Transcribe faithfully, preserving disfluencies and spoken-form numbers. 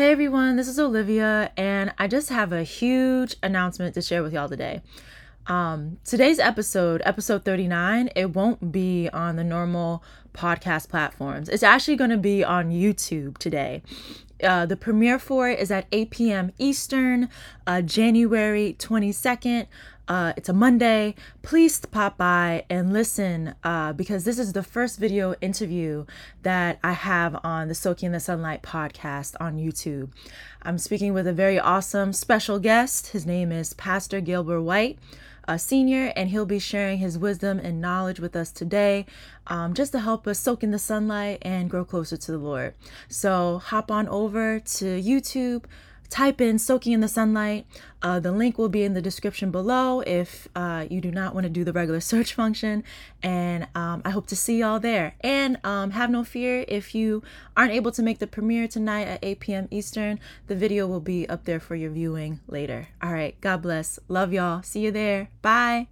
Hey everyone, this is Olivia, and I just have a huge announcement to share with y'all today. Um, today's episode, episode thirty-nine, it won't be on the normal podcast platforms. It's actually going to be on YouTube today. Uh, the premiere for it is at eight p.m. Eastern, uh, January twenty-second. Uh, it's a Monday. Please pop by and listen uh, because this is the first video interview that I have on the Soaking in the Sonlight podcast on YouTube. I'm speaking with a very awesome special guest. His name is Pastor Gilbert White uh, Senior, and he'll be sharing his wisdom and knowledge with us today um, just to help us soak in the sunlight and grow closer to the Lord. So hop on over to YouTube. Type in Soaking in the Sonlight. Uh, the link will be in the description below if uh, you do not want to do the regular search function. And um, I hope to see y'all there. And um, have no fear, if you aren't able to make the premiere tonight at eight p.m. Eastern, the video will be up there for your viewing later. All right, God bless. Love y'all. See you there. Bye.